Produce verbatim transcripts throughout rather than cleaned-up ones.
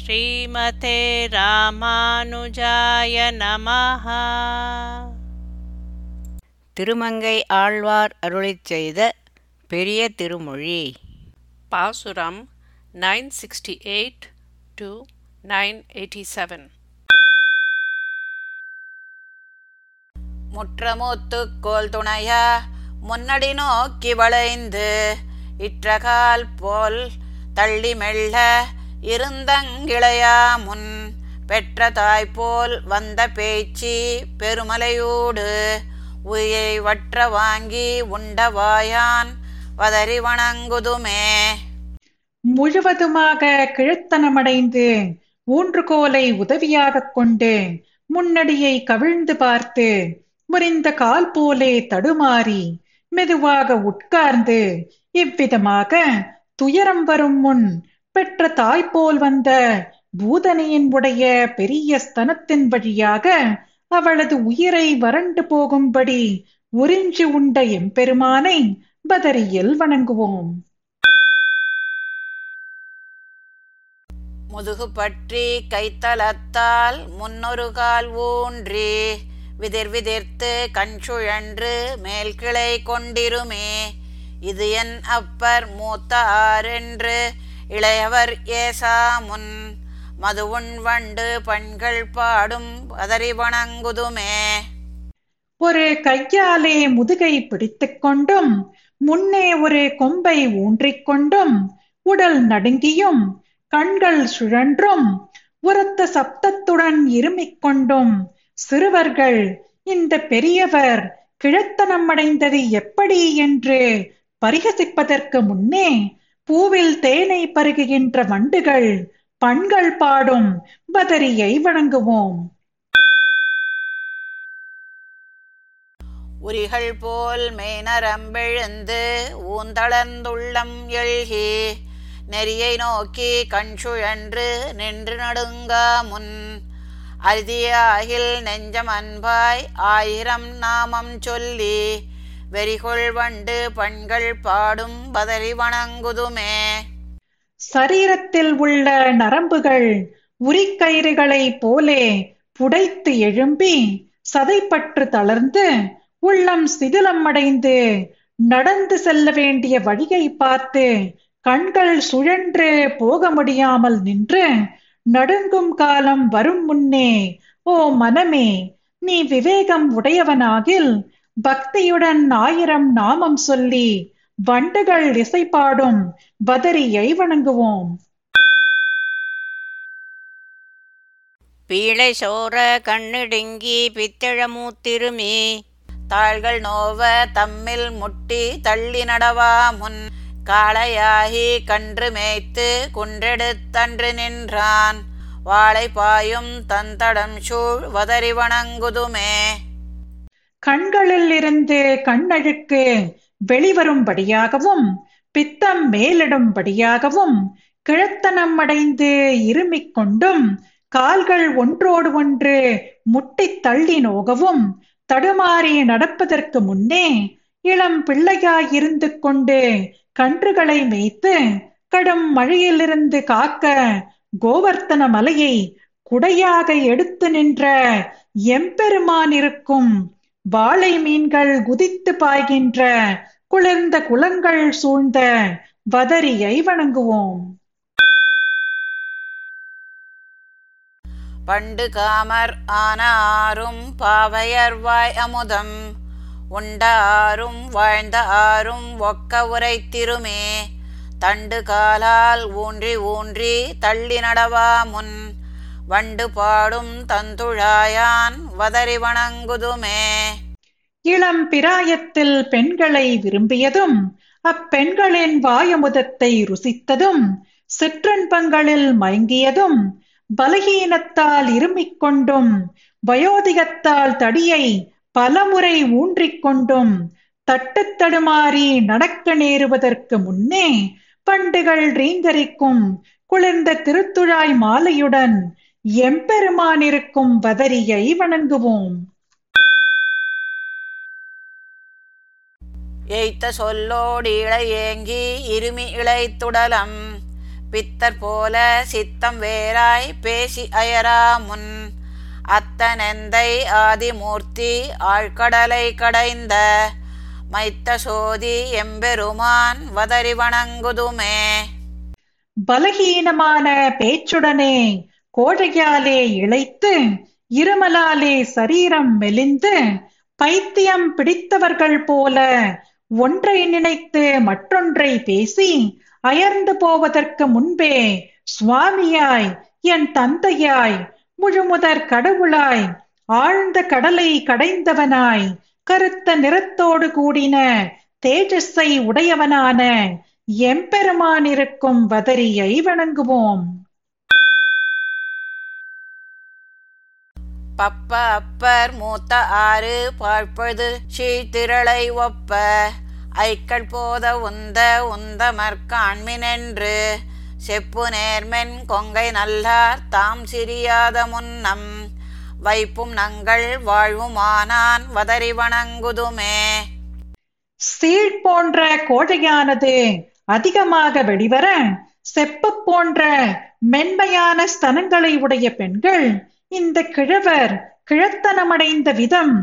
ஸ்ரீமதே ராமானுஜாய நமஹ. திருமங்கை ஆழ்வார் அருளிச் செய்த பெரிய திருமொழி பாசுரம் nine sixty eight to nine eighty seven. முற்றமூத்துக்கோல் துணைய முன்னடி நோக்கி வளைந்து இற்றகால் போல் தள்ளி மெல்ல இருந்தங்கிளையா முன் பெற்ற தாய்போல் வந்த பேச்சி பெருமலையூடு உயை வற்ற வாங்கி உண்டவாயான் வதறி வணங்குதுமே. முழுவதுமாக கிழத்தனமடைந்து ஊன்றுகோலை உதவியாக கொண்டு முன்னடியை கவிழ்ந்து பார்த்து முறிந்த கால் போலே தடுமாறி மெதுவாக உட்கார்ந்து இவ்விதமாக துயரம் வரும் முன் பெற்ற தாய்போல் வந்த பூதனையின் உடைய பெரிய ஸ்தனத்தின் வழியாக அவளது உயிரை வறண்டு போகும்படி உறிஞ்சி உண்ட எம்பெருமானை பதரியில் வணங்குவோம். முதுகு பற்றி கைத்தலத்தால் முன்னொரு கால் ஊன்றி விதிர் விதிர்த்து கண்சுழன்று மேல் கிளை கொண்டிருமே. இது என் அப்பர் மூத்த ஆரென்று இளையவர் ஏசா முன் மதுவுண் வண்டு பண்கள் பாடும் பதறி வணங்குதுமே. ஒரு கையாலே முதுகை பிடித்துக் கொண்டும் முன்னே ஒரு கொம்பை ஊன்றிக் கொண்டும் உடல் நடுங்கியும் கண்கள் சுழன்றும் உரத்த சப்தத்துடன் இருமிக் கொண்டும் சிறுவர்கள் இந்த பெரியவர் கிழத்தனம் அடைந்தது எப்படி என்று பரிகசிப்பதற்கு முன்னே பூவில் தேனை பருகுகின்ற வண்டுகள் பண்கள் பாடும் பதரியை வணங்குவோம். உரிகள் போல் மேனரம்பெழுந்து ஊந்தளர்ந்துள்ளம் எழுகி நெறியை நோக்கி கண்சுழன்று நின்று நடுங்கா முன் அரிதியாகில் நெஞ்சம் அன்பாய் ஆயிரம் நாமம் சொல்லி வெறிகொள் வண்டு பண்கள் பாடும் பதறி வணங்குதுமே. சரீரத்தில் உள்ள நரம்புகள் உரிக்கயிறுகளை போலே புடைத்து எழும்பி சதைப்பற்று தளர்ந்து உள்ளம் சிதிலம் அடைந்து நடந்து செல்ல வேண்டிய வழியை பார்த்து கண்கள் சுழன்று போக முடியாமல் நின்று நடுங்கும் காலம் வரும் முன்னே ஓ மனமே, நீ விவேகம் உடையவனாகில் பக்தியுடன் ஆயிரம் நாமம் சொல்லி வண்டுகள் இசைப்பாடும் பதரியை வணங்குவோம். பீழை சோர கண்ணிடுங்கி பித்தழமூத்திருமி தாள்கள் நோவ தம்மில் முட்டி தள்ளி நடவா முன் காளையாகி கன்று மேய்த்து குன்றெடுத்தன்று நின்றான் வாளை பாயும் தந்தடம் சூழ் வதறி வணங்குதுமே. கண்களில் இருந்து கண்ணழுக்கு வெளிவரும்படியாகவும் பித்தம் மேலிடும்படியாகவும் கிழத்தனம் அடைந்து இருமிக் கொண்டும் கால்கள் ஒன்றோடு ஒன்று முட்டி தள்ளி நோகவும் தடுமாறி நடப்பதற்கு முன்னே இளம் பிள்ளையாயிருந்து கொண்டு கன்றுகளை மேய்த்து கடும் மழையிலிருந்து காக்க கோவர்த்தன மலையை குடையாக எடுத்து நின்ற எம்பெருமான் இருக்கும் வாளை மீன்கள் குதித்து பாய்கின்ற குளிர்ந்த குளங்கள் சூழ்ந்த பதரியை வணங்குவோம். பண்டு காமர் ஆன ஆறும் பாவையர்வாய் அமுதம் உண்ட ஆறும் வாழ்ந்த ஆறும் ஒக்க உரை திருமே தண்டு காலால் ஊன்றி ஊன்றி தள்ளி நடவா முன் வண்டு பாடும் தந்துழாயான் வதறி வணங்குதுமே. இளம் பிராயத்தில் பெண்களை விரும்பியதும் அப்பெண்களின் வாயமுதத்தை ருசித்ததும் சிற்றன்பங்களில் மயங்கியதும் பலகீனத்தால் இருமிக் கொண்டும் வயோதிகத்தால் தடியை பலமுறை ஊன்றிக் கொண்டும் தட்டு தடுமாறி நடக்க நேருவதற்கு முன்னே பண்டுகள் ரீங்கரிக்கும் குளிர்ந்த திருத்துழாய் மாலையுடன் எம்பெருமானிருக்கும் பதரியை வணங்குவோம். எய்த்த சொல்லோடு இளையேங்கி இருமி இளைத்துடலம் பித்தற் போல சித்தம் வேறாய் பேசி அயராமுன் அத்தனெந்தை ஆதிமூர்த்தி ஆழ்கடலை கடைந்த மைத்த சோதி எம்பெருமான் வதறி வணங்குதுமே. பலகீனமான பேச்சுடனே கோழையாலே இழைத்து இருமலாலே சரீரம் மெலிந்து பைத்தியம் பிடித்தவர்கள் போல ஒன்றை நினைத்து மற்றொன்றை பேசி அயர்ந்து போவதற்கு முன்பே சுவாமியாய், என் தந்தையாய், முழுமுதற் கடவுளாய், ஆழ்ந்த கடலை கடைந்தவனாய், கருத்த நிறத்தோடு கூடின தேஜஸை உடையவனான எம்பெருமான் இருக்கும் வதரியை வணங்குவோம். பப்ப அப்பர் மூத்த ஆறு பார்ப்பது சீத்திரளை ஒப்ப ஐக்கள் போத உந்த உந்தமற்காண்மினென்று செப்பு நேர்மென் கொங்கை நல்லார் தாம் சிறியாத முன்னம் வைப்பும் நங்கள் வாழ்வுமானான் வதறி வணங்குதுமே. சீழ் போன்ற கோழையானது அதிகமாக வெளிவர செப்பு போன்ற மென்மையான ஸ்தனங்களை உடைய பெண்கள் இந்த கிழவர் கிழத்தனமடைந்த விதம்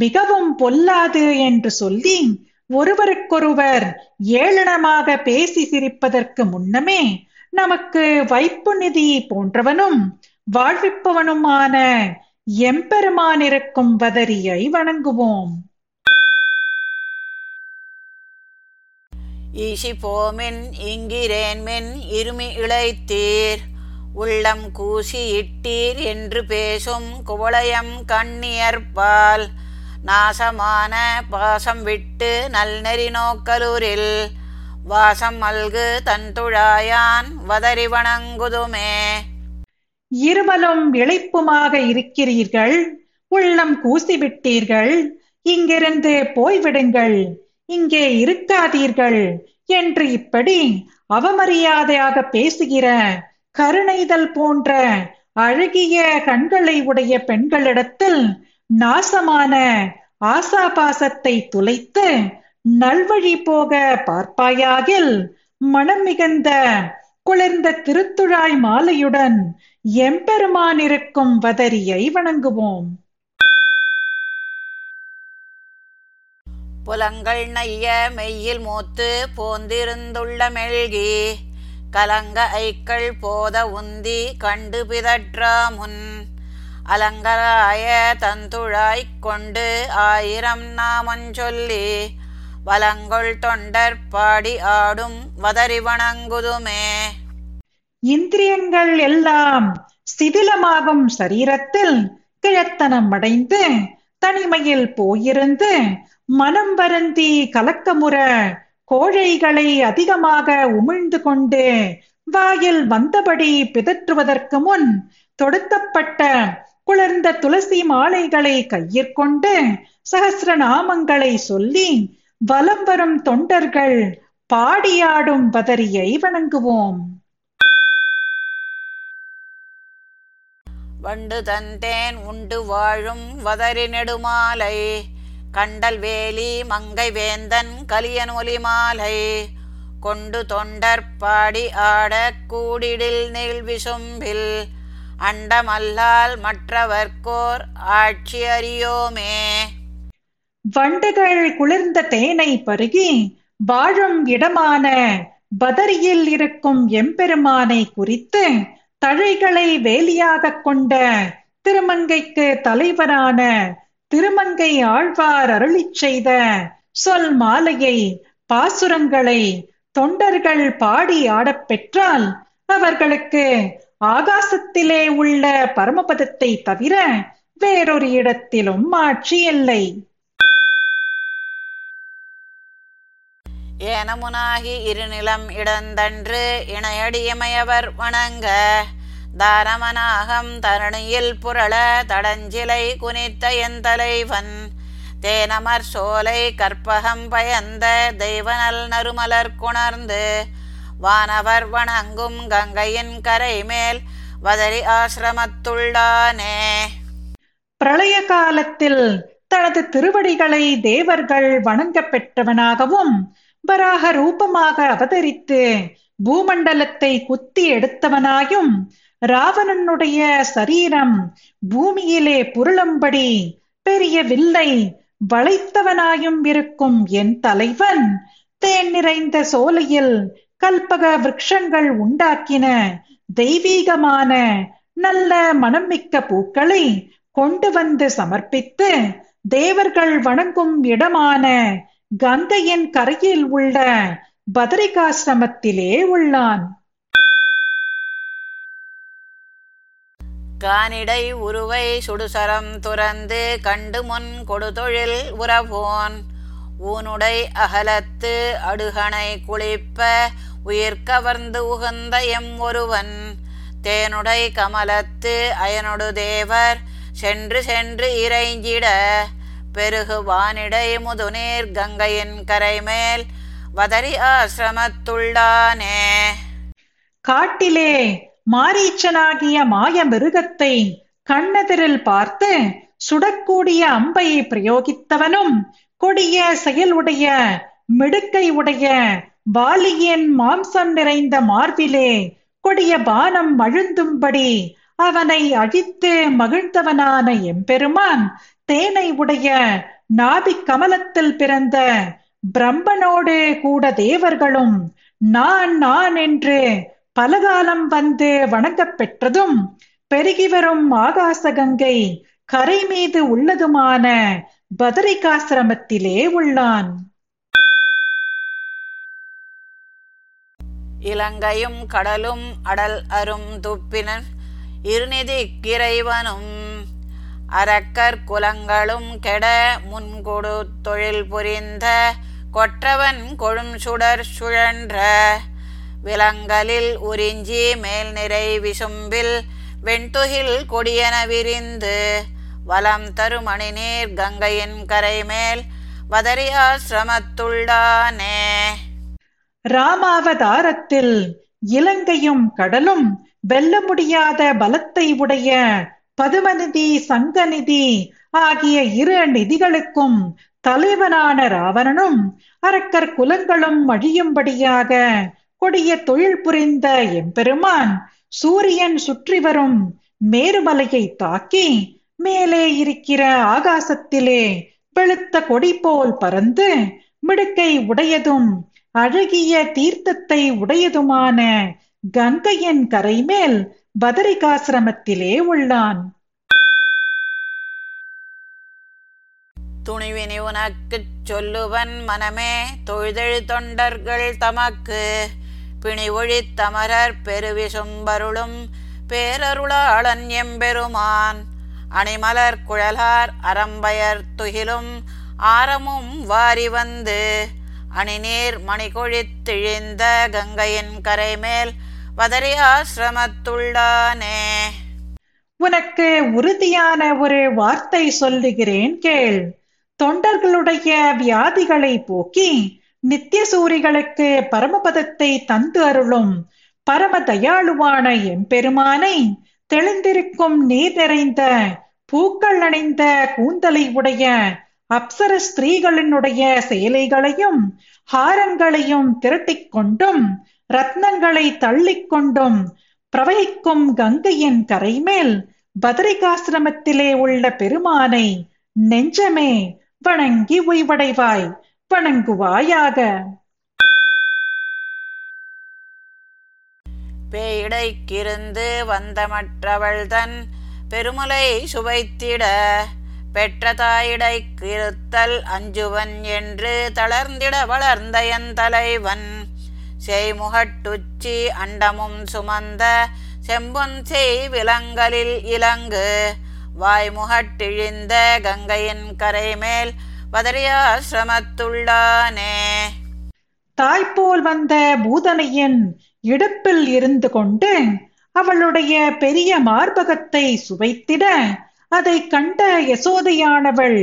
மிகவும் பொல்லாது என்று சொல்லி ஒருவருக்கொருவர் ஏளனமாக பேசி சிரிப்பதற்கு முன்னமே நமக்கு வைப்பு நிதி போன்றவனும் வாழ்விப்பவனுமான எம்பெருமானிருக்கும் வதரியை வணங்குவோம். ஈசிபோமின் இங்கிரேன்மின் இருமி இழைத்தீர் உள்ளம் கூசி இட்டீர் என்று பேசும் குவளையம் கண்ணியற்பால் நாசமான பாசம் விட்டு நல்நெறி நோக்கலூரில் வாசம் அல்கு தன்துழாயான் வதறி வணங்குதுமே. இருமலும் இழைப்புமாக இருக்கிறீர்கள், உள்ளம் கூசி விட்டீர்கள், இங்கிருந்து போய்விடுங்கள், இங்கே இருக்காதீர்கள் என்று இப்படி அவமரியாதையாக பேசுகிற கருணைதல் போன்ற அழகிய கண்களை உடைய பெண்களிடத்தில் நாசமான ஆசாபாசத்தை துளைத்து நல்வழி போக பார்ப்பாயாகில் மனம் மிகுந்த குளிர்ந்த திருத்துழாய் மாலையுடன் எம்பெருமானிருக்கும் வதரியை வணங்குவோம். புலங்கள் நைய மெய்யில் மூத்து போந்திருந்துள்ள மெல்கி கலங்க ஐக்கள் போத உந்தி கண்டு பிதற்றா முன் அலங்கராய தந்துழாய்க் கொண்டு ஆயிரம் நாமன் சொல்லி வலங்கொள் தொண்டர் பாடி ஆடும் வதறி வணங்குதுமே. இந்திரியங்கள் எல்லாம் சிதிலமாகும் சரீரத்தில் கிழத்தனம் அடைந்து தனிமையில் போயிருந்து மனம் வருந்தி கலக்கமுற கோழைகளை அதிகமாக உமிழ்ந்து கொண்டு வாயில் வந்தபடி பிதற்றுவதற்கு முன் தொடுத்தப்பட்ட குளிர்ந்த துளசி மாலைகளை கையிற்கொண்டு சகஸ்ர நாமங்களை சொல்லி வலம் வரும் தொண்டர்கள் பாடியாடும் வதரியை வணங்குவோம். வண்டு தந்தேன் உண்டு வாழும் வதரி நெடுமாலை கண்டல் வேலி மங்கை வேந்தன் கலியன் ஒலி மாலை கொண்டு தொண்டர் பாடி ஆட கூடிடில் நெல்விசும்பில் அண்டமல்லால் மற்றவர்கோர் ஆட்சி அறியோமே. வண்டுகள் குளிர்ந்த தேனை பருகி வாழும் இடமான பதரியில் இருக்கும் எம்பெருமானை குறித்து தழைகளை வேலியாக கொண்ட திருமங்கைக்கு தலைவரான திருமங்கை ஆழ்வார் அருளிச் செய்த சொல் மாலையை பாசுரங்களை தொண்டர்கள் பாடி ஆடப் பெற்றால் அவர்களுக்கு ஆகாசத்திலே உள்ள பரமபதத்தை தவிர வேறொரு இடத்திலும் ஆட்சி இல்லை. ஏனமுனாகி இருநிலம் இடந்தன்று இணையடியமையவர் வணங்க தாரமனாகம் தரணியில் புரள தடஞ்சிலை குனித்த என் தலைவன் தேனமர் சோலை கற்பகம் பயந்த தெய்வனல் நறுமலர் குணர்ந்து வானவர் வணங்கும் கங்கையின் கரை மேல் வதரி ஆசிரமத்துள்ளானே. பிரளய காலத்தில் தனது திருவடிகளை தேவர்கள் வணங்க பெற்றவனாகவும் வராக ரூபமாக அவதரித்து பூமண்டலத்தை குத்தி எடுத்தவனாயும் ராவணனுடைய சரீரம் பூமியிலே புரளும்படி பெரிய வில்லை வளைத்தவனாயும் இருக்கும் என் தலைவன் தேன் நிறைந்த சோலையில் கல்பக விருட்சங்கள் உண்டாக்கின தெய்வீகமான நல்ல மனம்மிக்க பூக்களை கொண்டு வந்து சமர்ப்பித்து தேவர்கள் வணங்கும் இடமான கங்கையின் கரையில் உள்ள பத்ரிகாசிரமத்திலே உள்ளான். கானிடை உருவை சுடுசரம் துறந்து கண்டு முன் கொடுதொழில் உறவோன் ஊனுடை அகலத்து அடுகணை குளிப்ப உயிர் கவர்ந்து உகந்த எம் ஒருவன் தேனுடை கமலத்து அயனொடு தேவர் சென்று சென்று இறைஞ்சிட பெருகு வானிடை முதுநீர் கங்கையின் கரைமேல் வதரி ஆசிரமத்துள்ளானே. காட்டிலே மாரீச்சனாகிய மாய மிருகத்தை கண்ணெதிரில் பார்த்து சுடக்கூடிய அம்பை பிரயோகித்தவனும் கொடிய செயலுடைய மிடுக்கை உடைய வாலியின் மாம்சம் நிறைந்த மார்பிலே கொடிய பானம் மழுந்தும்படி அவனை அழித்து மகிழ்ந்தவனான எம்பெருமான் தேனை உடைய நாபிக் கமலத்தில் பிறந்த பிரம்மனோடு கூட தேவர்களும் நான் நான் என்று பலகாலம் வந்து வணங்கப் பெற்றதும் பெருகி வரும் ஆகாச கங்கை கரை மீது உள்ளதுமான பத்ரிகாசிரமத்திலே உள்ளான். இலங்கையும் கடலும் அடல் அரும் துப்பினன் இருநிதி இறைவனும் அரக்கர் குலங்களும் கெட முன்கொடு தொழில் புரிந்த கொற்றவன் கொழும் சுடர் சுழன்ற விலங்கலில் உறிஞ்சி மேல் நிறை விசும்பில் வெண்துகில் கொடியன விரிந்து வலம் தருமணி நீர் கங்கையின் கரை மேல் வதரி ஆசிரமத்துள்ளானே. ராமாவதாரத்தில் இலங்கையும் கடலும் வெல்ல முடியாத பலத்தை உடைய பதுமநிதி சங்கநிதி ஆகிய இரு நிதிகளுக்கும் தலைவனான ராவணனும் அரக்கர் குலங்களும் அழியும்படியாக கொடிய தொழில் புரிந்த எம்பெருமான் சூரியன் சுற்றி வரும் மேருமலையை தாக்கி மேலே இருக்கிற ஆகாசத்திலே வெளுத்த கொடி போல் பறந்து மிடுக்கை உடையதும் அழகிய தீர்த்தத்தை உடையதுமான கங்கையின் கரை மேல் பத்ரிகாசிரமத்திலே உள்ளான். துணிவினி உனக்குச் சொல்லுவன் மனமே தொழுதெழு தொண்டர்கள் தமக்கு பிணி ஒழித் தமரர் பெருவிசும்பருளும் பேரருளாளன் எம்பெருமான் அணிமலர் குழலார் அரம்பயர் துகிலும் ஆரமும் வாரி வந்து அணிநீர் மணிகொழித்திழிந்த கங்கையின் கரை மேல் வதரி ஆசிரமத்துள்ளானே. உனக்கு உறுதியான ஒரு வார்த்தை சொல்லுகிறேன் கேள். தொண்டர்களுடைய வியாதிகளை போக்கி நித்தியசூரிகளுக்கு பரமபதத்தை தந்து அருளும் பரம தயாளுவான எம்பெருமானை தெளிந்திருக்கும் நீர் நிறைந்த பூக்கள் அணிந்த கூந்தலை உடைய அப்சர ஸ்திரீகளினுடைய சேலைகளையும் ஹாரங்களையும் திரட்டிக் கொண்டும் ரத்னங்களை தள்ளிக்கொண்டும் பிரவகிக்கும் கங்கையின் கரை மேல் பத்ரிகாசிரமத்திலே உள்ள பெருமானை நெஞ்சமே வணங்கி உய்வடைவாய், வணங்குவாயாக. பேயிடைக்கிருந்து வந்த மற்றவள் தன் பெருமுலை சுவைத்திட பெற்ற தாயிடைக்கிருத்தல் அஞ்சுவன் என்று தளர்ந்திட வளர்ந்த என் தலைவன் செய்முகட்டுச்சி அண்டமும் சுமந்த செம்பொன் செய் விலங்கலில் இலங்கு வாய்முகட்டிழிந்த கங்கையின் கரை மேல் வதரியாசிரமத்துள்ளானே. தாய்போல் வந்த பூதனையின் இடுப்பில் இருந்து கொண்டு அவளுடைய பெரிய மார்பகத்தை சுவைத்திட அதை கண்ட யசோதையானவள்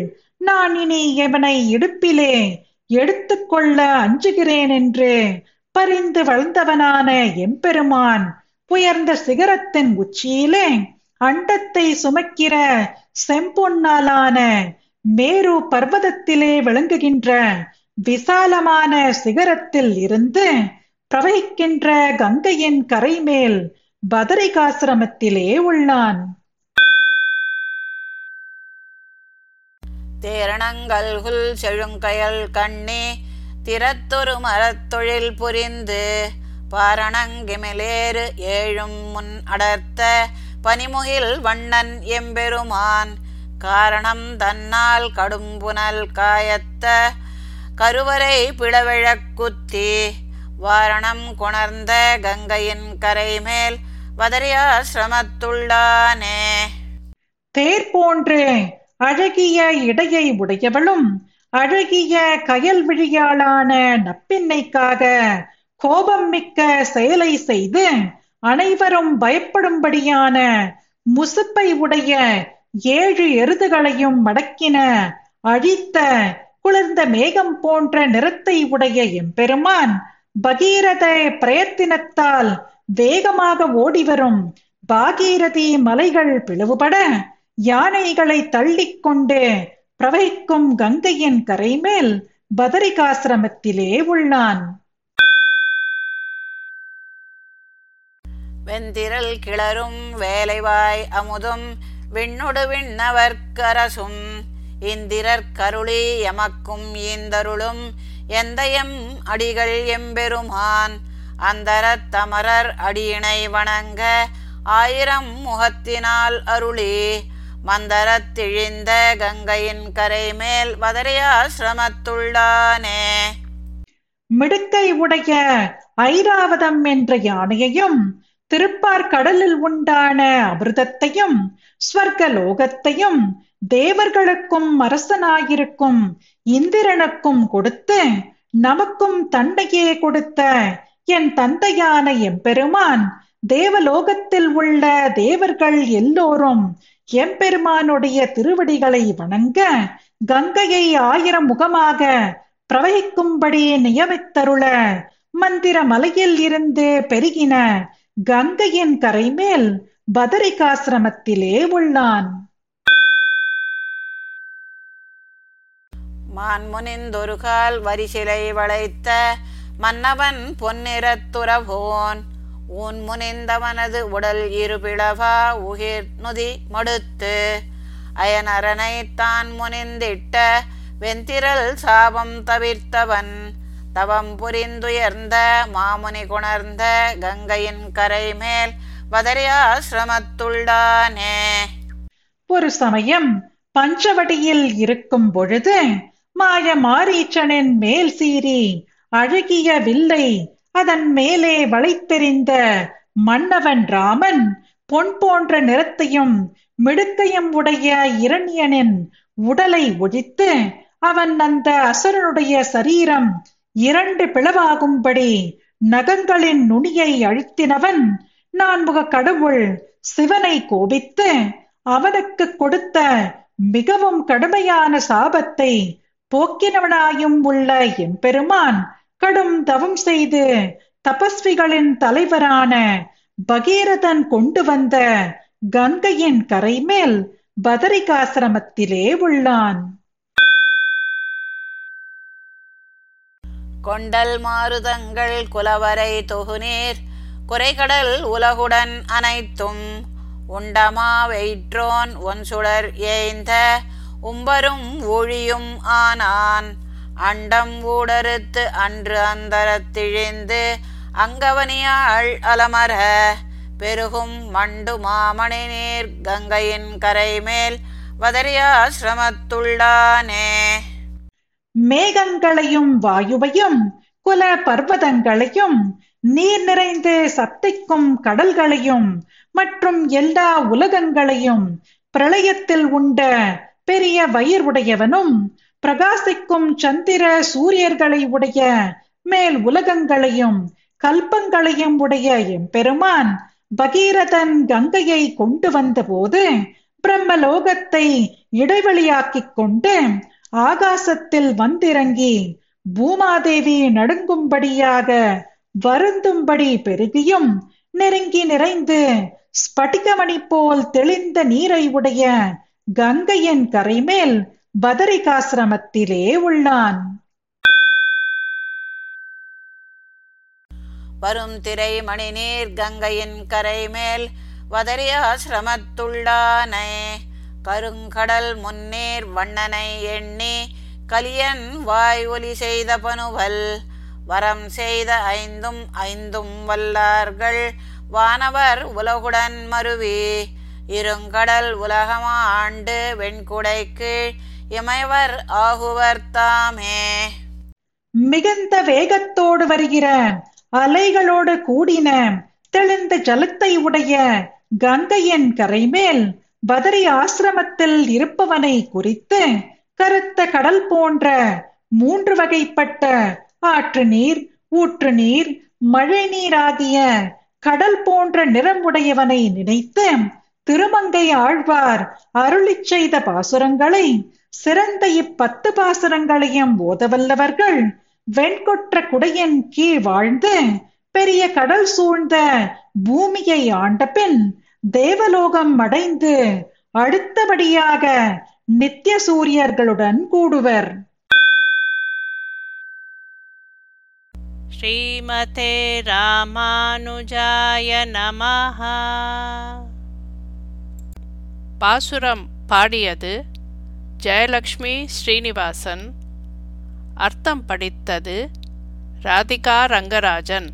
நான் இனி எவனை இடுப்பிலே எடுத்துக்கொள்ள அஞ்சுகிறேன் என்று பரிந்து வளர்ந்தவனான எம்பெருமான் உயர்ந்த சிகரத்தின் உச்சியிலே அண்டத்தை சுமக்கிற செம்பொன்னாலான மேரு பர்வதத்திலே விளங்குகின்ற விசாலமான சிகரத்தில் இருந்து பிரவகிக்கின்ற கங்கையின் கரைமேல் பதரிகாசிரமத்திலே உள்ளான். தேரணங்கல்குல் செழுங்கயல் கண்ணே திறத்தொரு மரத்தொழில் புரிந்து பாரணங்கிமிலேறு ஏழும் முன் அடர்த்த பனிமுகில் வண்ணன் எம்பெருமான் காரணம் தன்னால் கடும்புனல் காயத்த கருவறை பிளவிழக்குத்தி வாரணம் கொணர்ந்த கங்கையின் கரைமேல் வதரியாசிரமத்துள்ளானே. தேர் போன்று அழகிய இடையை உடையவளும் அழகிய கயல் விழியாளான நப்பின்னைக்காக கோபம் மிக்க செயலை செய்து அனைவரும் பயப்படும்படியான முசுப்பை உடைய ஏழு எருதுகளையும் மடக்கின அழித்த குளிர்ந்த மேகம் போன்ற நிறத்தை உடைய எம்பெருமான் பகீரத பிரயத்தினத்தால் வேகமாக ஓடிவரும் பாகீரதி மலைகள் பிளவுபட யானைகளை தள்ளிக்கொண்டு பிரவகிக்கும் கங்கையின் கரைமேல் பதரிகாசிரமத்திலே உள்ளான். வெந்திரல் கிளரும் வேலைவாய் அமுதும் விண்ணுடு விண்ணவர்க்கரசும் இந்திரற்கருளி எமக்கும் இந்தருளும் எந்தயம் அடிகள் எம்பெருமான் அந்தரத் தமரர் அடியினை வணங்க ஆயிரம் முகத்தினால் அருளி மந்தரத்திழிந்த கங்கையின் கரைமேல் வதரியாசிரமத்துள்ளானே. மிடுக்கை உடைய ஐராவதம் என்ற யானையையும் திருப்பார் கடலில் உண்டான அமிர்தத்தையும் ஸ்வர்கலோகத்தையும் தேவர்களுக்கும் அரசனாயிருக்கும் இந்திரனுக்கும் கொடுத்து நமக்கும் தண்டையே கொடுத்த என் தந்தையான எம்பெருமான் தேவலோகத்தில் உள்ள தேவர்கள் எல்லோரும் எம்பெருமானுடைய திருவடிகளை வணங்க கங்கையை ஆயிரம் முகமாக பிரவகிக்கும்படி நியமித்தருள மந்திர மலையில் இருந்து பெருகின கங்கையின் கரைமேல் பதரிகாசிரமத்திலே உள்ளான். மான்முனிந்தொரு கால் வரிசிலை வளைத்த மன்னவன் பொன்னிறத்துறவோன் ஊன் முனிந்தவனது உடல் இருபிளவா உகிர் நுதி மடுத்து அயனரனை தான் முனிந்திட்ட வெந்திரல் சாபம் தவிர்த்தவன் தவம் புரிந்துயர்ந்த மாமுனி குணர்ந்த கங்கையின் கரைமேல் வதரியாசிரமத்துள்ளானே. ஒரு சமயம் பஞ்சவடியில் இருக்கும் பொழுது மாய மாரீச்சனின் மேல் சீறி அழகிய வில்லை அதன் மேலே வளைத்தெறிந்த மன்னவன் ராமன் பொன் போன்ற நிறத்தையும் மிடுக்கையும் உடைய இரணியனின் உடலை ஒழித்து அவன் அந்த அசுரனுடைய சரீரம் இரண்டு பிளவாகும்படி நகங்களின் நுனியை அழுத்தினவன் நான்முக கடவுள் சிவனை கோபித்து அவனுக்கு கொடுத்த மிகவும் கடுமையான சாபத்தை போக்கினவனாயும் உள்ள எம்பெருமான் கடும் தவம் செய்து தபஸ்விகளின் தலைவரான பகீரதன் கொண்டு வந்த கங்கையின் கரைமேல் பதரிகாசிரமத்திலே உள்ளான். கொண்டல் மாருதங்கள் குலவரை தொகுநீர் குறைகடல் உலகுடன் அனைத்தும் உண்டமா வெயிற்றோன் ஒன் சுடர் ஏய்ந்த உம்பரும் ஒழியும் ஆனான் அண்டம் ஊடறுத்து அன்று அந்தரத்திழிந்து அங்கவனியாள் அலமர பெருகும் மண்டு மாமணி நீர் கங்கையின் கரைமேல் வதரியாசிரமத்துள்ளானே. மேகங்களையும் வாயுவையும் குல பர்வதங்களையும் நீர் நிறைந்து சத்திக்கும் கடல்களையும் மற்றும் எல்லா உலகங்களையும் பிரளயத்தில் உண்ட பெரிய வயிர் உடையவனும் பிரகாசிக்கும் சந்திர சூரியர்களை உடைய மேல் உலகங்களையும் கல்பங்களையும் உடைய எம்பெருமான் பகீரதன் கங்கையை கொண்டு வந்தபோது பிரம்மலோகத்தை இடைவெளியாக்கிக் கொண்டு ஆகாசத்தில் வந்திறங்கி பூமாதேவி நடுங்கும்படியாக வருந்தும்படி பெருகியும் நெருங்கி நிறைந்து ஸ்படிகமணி போல் தெளிந்த நீரை உடைய கங்கையின் கரைமேல் பதரிகாசிரமத்திலே உள்ளான். வரும் திரை மணி நீர் கங்கையின் கரை மேல் வதறிய ஆசிரமத்துள்ளானே கருங்கடல் முன்னீர் வண்ணனை எண்ணி கலியன் வாய் ஒலி செய்த பனுவல் வரம் செய்த ஐந்தும் ஐந்தும் வல்லார்கள் வானவர் உலகுடன் மருவி இருங்கடல் உலகமா ஆண்டு வெண்குடைக்கு இமைவர் ஆகுவர் தாமே. மிகுந்த வேகத்தோடு வருகிற அலைகளோடு கூடின தெளிந்த ஜலத்தை உடைய கங்கையின் கரைமேல் வதரி ஆசிரமத்தில் இருப்பவனை குறித்து கருத்த கடல் போன்ற மூன்று வகைப்பட்ட ஆற்று நீர், ஊற்று நீர், மழை நீராகிய கடல் போன்ற நிறம் உடையவனை நினைத்து திருமங்கை ஆழ்வார் அருளி செய்த பாசுரங்களை சிறந்த இப்பத்து பாசுரங்களையும் ஓதவல்லவர்கள் வெண்கொற்ற குடையின் கீழ் வாழ்ந்து பெரிய கடல் சூழ்ந்த பூமியை ஆண்ட பின் தேவலோகம் அடைந்து அடுத்தபடியாக நித்திய சூரியர்களுடன் கூடுவர். ஸ்ரீமதே ராமானுஜாய நமஹ. பாசுரம் பாடியது ஜெயலக்ஷ்மி ஸ்ரீனிவாசன். அர்த்தம் படித்தது ராதிகா ரங்கராஜன்.